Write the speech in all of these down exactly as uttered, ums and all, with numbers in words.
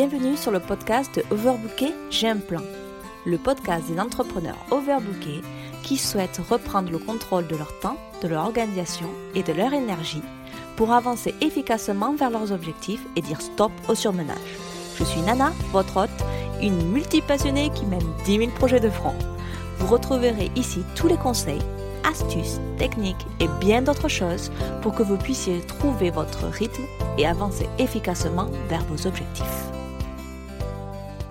Bienvenue sur le podcast Overbooké J'ai un plan, le podcast des entrepreneurs overbookés qui souhaitent reprendre le contrôle de leur temps, de leur organisation et de leur énergie pour avancer efficacement vers leurs objectifs et dire stop au surmenage. Je suis Nana, votre hôte, une multipassionnée qui mène dix mille projets de front. Vous retrouverez ici tous les conseils, astuces, techniques et bien d'autres choses pour que vous puissiez trouver votre rythme et avancer efficacement vers vos objectifs.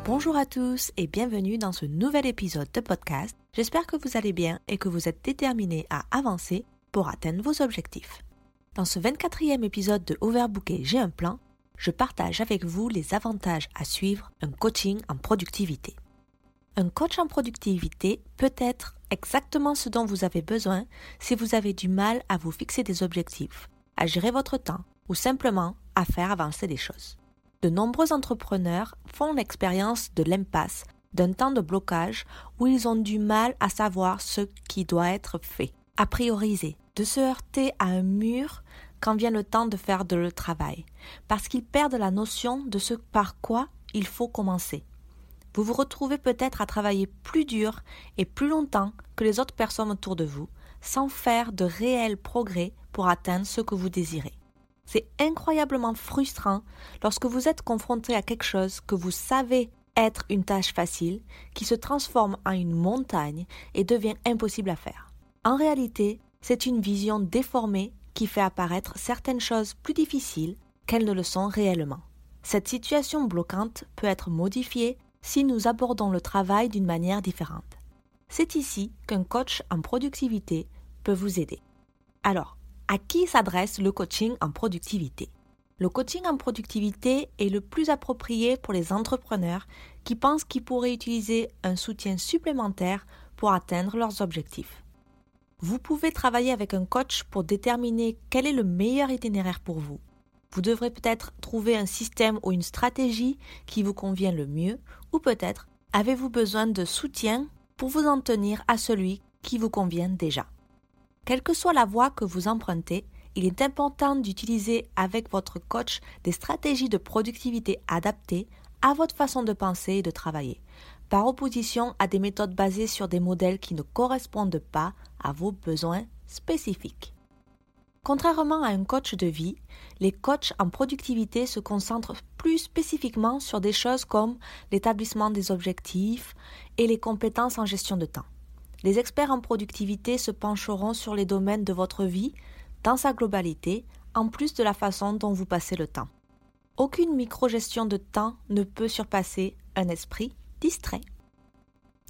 Bonjour à tous et bienvenue dans ce nouvel épisode de podcast. J'espère que vous allez bien et que vous êtes déterminés à avancer pour atteindre vos objectifs. Dans ce vingt-quatrième épisode de Overbooké J'ai un plan, je partage avec vous les avantages à suivre un coaching en productivité. Un coach en productivité peut être exactement ce dont vous avez besoin si vous avez du mal à vous fixer des objectifs, à gérer votre temps ou simplement à faire avancer les choses. De nombreux entrepreneurs font l'expérience de l'impasse, d'un temps de blocage où ils ont du mal à savoir ce qui doit être fait, à prioriser, de se heurter à un mur quand vient le temps de faire de le travail, parce qu'ils perdent la notion de ce par quoi il faut commencer. Vous vous retrouvez peut-être à travailler plus dur et plus longtemps que les autres personnes autour de vous, sans faire de réels progrès pour atteindre ce que vous désirez. C'est incroyablement frustrant lorsque vous êtes confronté à quelque chose que vous savez être une tâche facile, qui se transforme en une montagne et devient impossible à faire. En réalité, c'est une vision déformée qui fait apparaître certaines choses plus difficiles qu'elles ne le sont réellement. Cette situation bloquante peut être modifiée si nous abordons le travail d'une manière différente. C'est ici qu'un coach en productivité peut vous aider. Alors, à qui s'adresse le coaching en productivité ? Le coaching en productivité est le plus approprié pour les entrepreneurs qui pensent qu'ils pourraient utiliser un soutien supplémentaire pour atteindre leurs objectifs. Vous pouvez travailler avec un coach pour déterminer quel est le meilleur itinéraire pour vous. Vous devrez peut-être trouver un système ou une stratégie qui vous convient le mieux, ou peut-être avez-vous besoin de soutien pour vous en tenir à celui qui vous convient déjà. Quelle que soit la voie que vous empruntez, il est important d'utiliser avec votre coach des stratégies de productivité adaptées à votre façon de penser et de travailler, par opposition à des méthodes basées sur des modèles qui ne correspondent pas à vos besoins spécifiques. Contrairement à un coach de vie, les coachs en productivité se concentrent plus spécifiquement sur des choses comme l'établissement des objectifs et les compétences en gestion de temps. Les experts en productivité se pencheront sur les domaines de votre vie, dans sa globalité, en plus de la façon dont vous passez le temps. Aucune micro-gestion de temps ne peut surpasser un esprit distrait.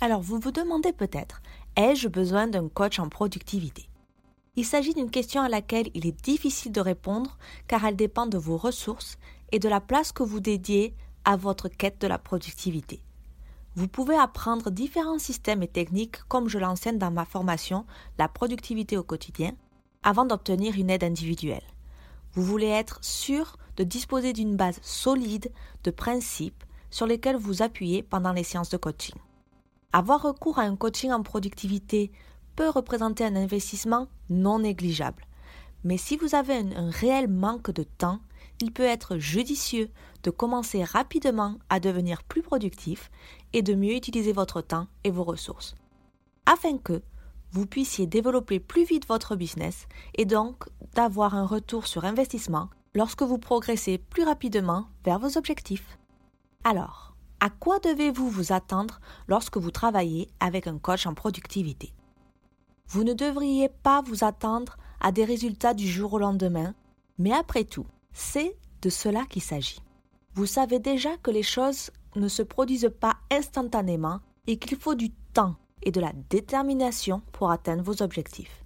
Alors vous vous demandez peut-être, ai-je besoin d'un coach en productivité ? Il s'agit d'une question à laquelle il est difficile de répondre car elle dépend de vos ressources et de la place que vous dédiez à votre quête de la productivité. Vous pouvez apprendre différents systèmes et techniques comme je l'enseigne dans ma formation « La productivité au quotidien » avant d'obtenir une aide individuelle. Vous voulez être sûr de disposer d'une base solide de principes sur lesquels vous appuyez pendant les séances de coaching. Avoir recours à un coaching en productivité peut représenter un investissement non négligeable. Mais si vous avez un, un réel manque de temps, il peut être judicieux de commencer rapidement à devenir plus productif et de mieux utiliser votre temps et vos ressources, afin que vous puissiez développer plus vite votre business et donc d'avoir un retour sur investissement lorsque vous progressez plus rapidement vers vos objectifs. Alors, à quoi devez-vous vous attendre lorsque vous travaillez avec un coach en productivité ? Vous ne devriez pas vous attendre à des résultats du jour au lendemain, mais après tout, c'est de cela qu'il s'agit. Vous savez déjà que les choses ne se produisent pas instantanément et qu'il faut du temps et de la détermination pour atteindre vos objectifs.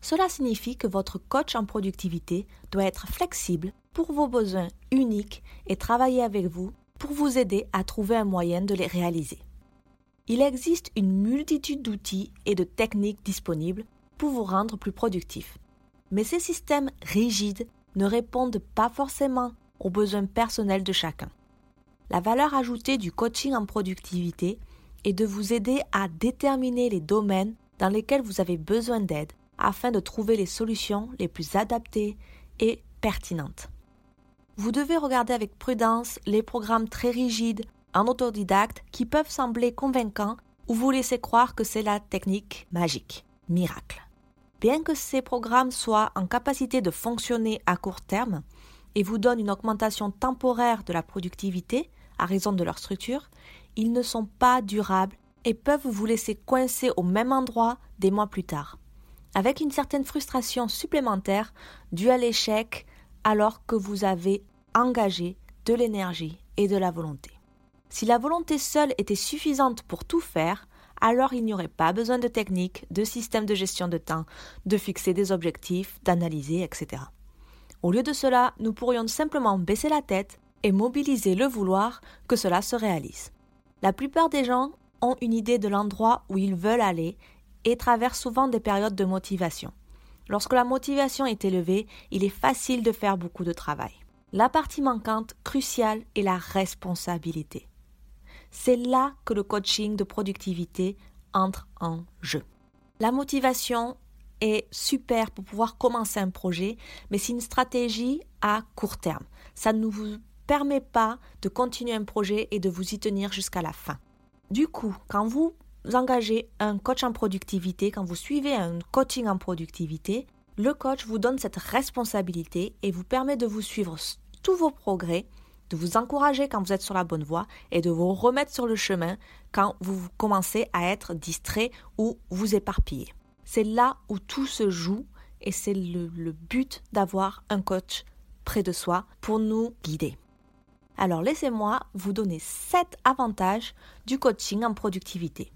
Cela signifie que votre coach en productivité doit être flexible pour vos besoins uniques et travailler avec vous pour vous aider à trouver un moyen de les réaliser. Il existe une multitude d'outils et de techniques disponibles pour vous rendre plus productif. Mais ces systèmes rigides ne répondent pas forcément aux besoins personnels de chacun. La valeur ajoutée du coaching en productivité est de vous aider à déterminer les domaines dans lesquels vous avez besoin d'aide afin de trouver les solutions les plus adaptées et pertinentes. Vous devez regarder avec prudence les programmes très rigides, en autodidacte, qui peuvent sembler convaincants ou vous laisser croire que c'est la technique magique, miracle. Bien que ces programmes soient en capacité de fonctionner à court terme et vous donnent une augmentation temporaire de la productivité à raison de leur structure, ils ne sont pas durables et peuvent vous laisser coincer au même endroit des mois plus tard, avec une certaine frustration supplémentaire due à l'échec alors que vous avez engagé de l'énergie et de la volonté. Si la volonté seule était suffisante pour tout faire, alors il n'y aurait pas besoin de techniques, de systèmes de gestion de temps, de fixer des objectifs, d'analyser, et cetera. Au lieu de cela, nous pourrions simplement baisser la tête et mobiliser le vouloir que cela se réalise. La plupart des gens ont une idée de l'endroit où ils veulent aller et traversent souvent des périodes de motivation. Lorsque la motivation est élevée, il est facile de faire beaucoup de travail. La partie manquante, cruciale, est la responsabilité. C'est là que le coaching de productivité entre en jeu. La motivation est super pour pouvoir commencer un projet, mais c'est une stratégie à court terme. Ça ne vous permet pas de continuer un projet et de vous y tenir jusqu'à la fin. Du coup, quand vous engagez un coach en productivité, quand vous suivez un coaching en productivité, le coach vous donne cette responsabilité et vous permet de vous suivre tous vos progrès, de vous encourager quand vous êtes sur la bonne voie et de vous remettre sur le chemin quand vous commencez à être distrait ou vous éparpiller. C'est là où tout se joue et c'est le, le but d'avoir un coach près de soi pour nous guider. Alors laissez-moi vous donner sept avantages du coaching en productivité.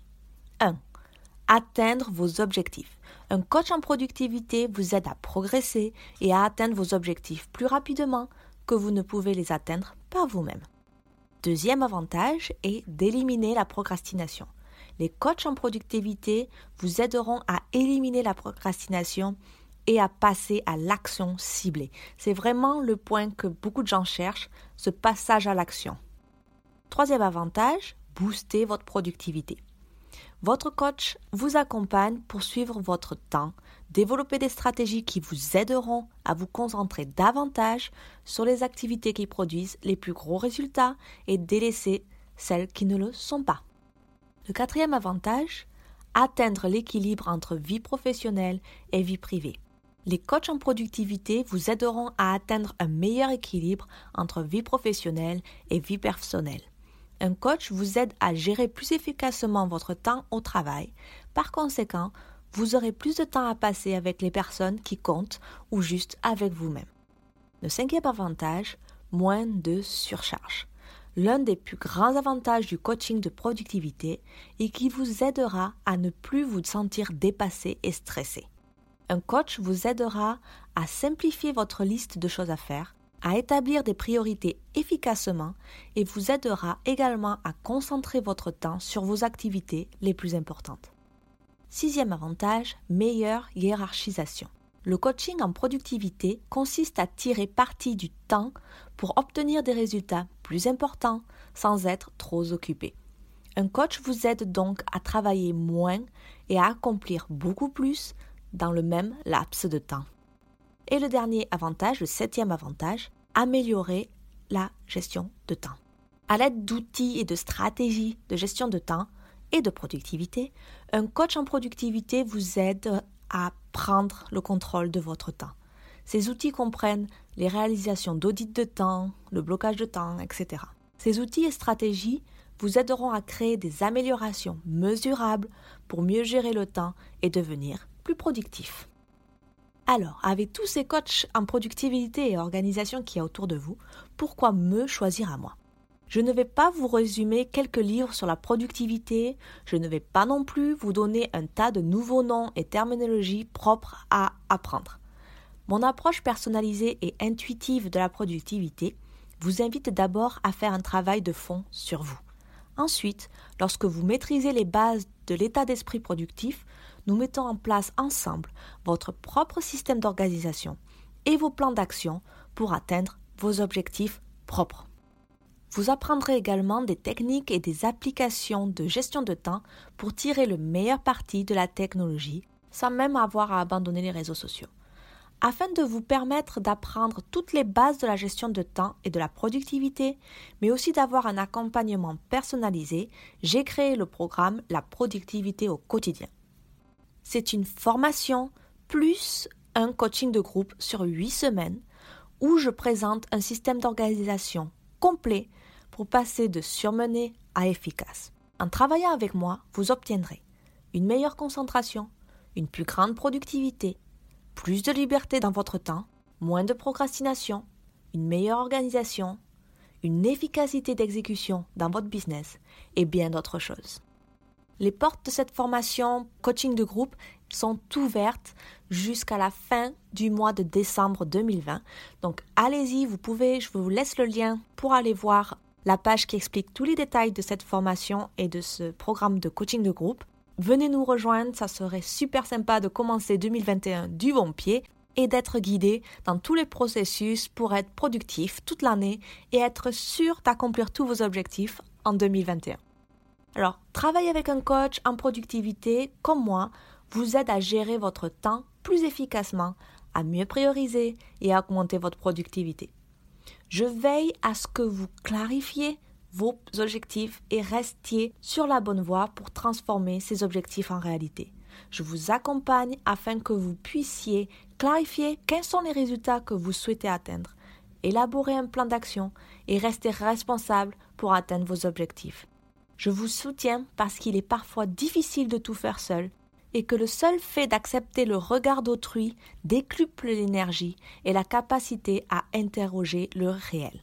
un. Atteindre vos objectifs. Un coach en productivité vous aide à progresser et à atteindre vos objectifs plus rapidement que vous ne pouvez les atteindre par vous-même. Deuxième avantage est d'éliminer la procrastination. Les coachs en productivité vous aideront à éliminer la procrastination et à passer à l'action ciblée. C'est vraiment le point que beaucoup de gens cherchent, ce passage à l'action. Troisième avantage, booster votre productivité. Votre coach vous accompagne pour suivre votre temps, développer des stratégies qui vous aideront à vous concentrer davantage sur les activités qui produisent les plus gros résultats et délaisser celles qui ne le sont pas. Le quatrième avantage, atteindre l'équilibre entre vie professionnelle et vie privée. Les coachs en productivité vous aideront à atteindre un meilleur équilibre entre vie professionnelle et vie personnelle. Un coach vous aide à gérer plus efficacement votre temps au travail. Par conséquent, vous aurez plus de temps à passer avec les personnes qui comptent ou juste avec vous-même. Le cinquième avantage, moins de surcharge. L'un des plus grands avantages du coaching de productivité est qui vous aidera à ne plus vous sentir dépassé et stressé. Un coach vous aidera à simplifier votre liste de choses à faire, à établir des priorités efficacement et vous aidera également à concentrer votre temps sur vos activités les plus importantes. Sixième avantage, meilleure hiérarchisation. Le coaching en productivité consiste à tirer parti du temps pour obtenir des résultats plus importants sans être trop occupé. Un coach vous aide donc à travailler moins et à accomplir beaucoup plus dans le même laps de temps. Et le dernier avantage, le septième avantage, améliorer la gestion de temps. À l'aide d'outils et de stratégies de gestion de temps et de productivité, un coach en productivité vous aide à prendre le contrôle de votre temps. Ces outils comprennent les réalisations d'audits de temps, le blocage de temps, et cetera. Ces outils et stratégies vous aideront à créer des améliorations mesurables pour mieux gérer le temps et devenir plus productif. Alors, avec tous ces coachs en productivité et organisation qu'il y a autour de vous, pourquoi me choisir à moi? Je ne vais pas vous résumer quelques livres sur la productivité, je ne vais pas non plus vous donner un tas de nouveaux noms et terminologies propres à apprendre. Mon approche personnalisée et intuitive de la productivité vous invite d'abord à faire un travail de fond sur vous. Ensuite, lorsque vous maîtrisez les bases de l'état d'esprit productif, nous mettons en place ensemble votre propre système d'organisation et vos plans d'action pour atteindre vos objectifs propres. Vous apprendrez également des techniques et des applications de gestion de temps pour tirer le meilleur parti de la technologie sans même avoir à abandonner les réseaux sociaux. afin de vous permettre d'apprendre toutes les bases de la gestion de temps et de la productivité, mais aussi d'avoir un accompagnement personnalisé, j'ai créé le programme La productivité au quotidien. C'est une formation plus un coaching de groupe sur huit semaines où je présente un système d'organisation complet pour passer de surmené à efficace. En travaillant avec moi, vous obtiendrez une meilleure concentration, une plus grande productivité, plus de liberté dans votre temps, moins de procrastination, une meilleure organisation, une efficacité d'exécution dans votre business et bien d'autres choses. Les portes de cette formation coaching de groupe sont ouvertes jusqu'à la fin du mois de décembre deux mille vingt. Donc allez-y, vous pouvez, je vous laisse le lien pour aller voir la page qui explique tous les détails de cette formation et de ce programme de coaching de groupe. Venez nous rejoindre, ça serait super sympa de commencer deux mille vingt et un du bon pied et d'être guidé dans tous les processus pour être productif toute l'année et être sûr d'accomplir tous vos objectifs en deux mille vingt et un. Alors, travailler avec un coach en productivité comme moi vous aide à gérer votre temps plus efficacement, à mieux prioriser et à augmenter votre productivité. Je veille à ce que vous clarifiez vos objectifs et restiez sur la bonne voie pour transformer ces objectifs en réalité. Je vous accompagne afin que vous puissiez clarifier quels sont les résultats que vous souhaitez atteindre, élaborer un plan d'action et rester responsable pour atteindre vos objectifs. Je vous soutiens parce qu'il est parfois difficile de tout faire seul et que le seul fait d'accepter le regard d'autrui décuple l'énergie et la capacité à interroger le réel.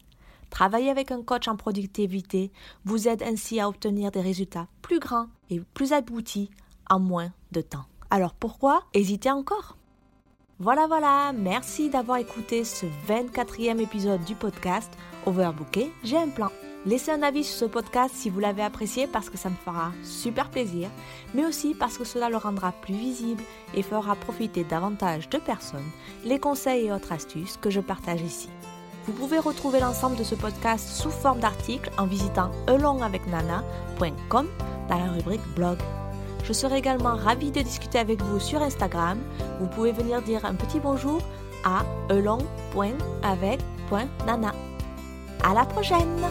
Travailler avec un coach en productivité vous aide ainsi à obtenir des résultats plus grands et plus aboutis en moins de temps. Alors pourquoi hésiter encore ? Voilà, voilà, merci d'avoir écouté ce vingt-quatrième épisode du podcast Overbooké, j'ai un plan. Laissez un avis sur ce podcast si vous l'avez apprécié parce que ça me fera super plaisir, mais aussi parce que cela le rendra plus visible et fera profiter davantage de personnes les conseils et autres astuces que je partage ici. Vous pouvez retrouver l'ensemble de ce podcast sous forme d'articles en visitant elong avec nana point com dans la rubrique blog. Je serai également ravie de discuter avec vous sur Instagram. Vous pouvez venir dire un petit bonjour à elong point avec point nana. À la prochaine!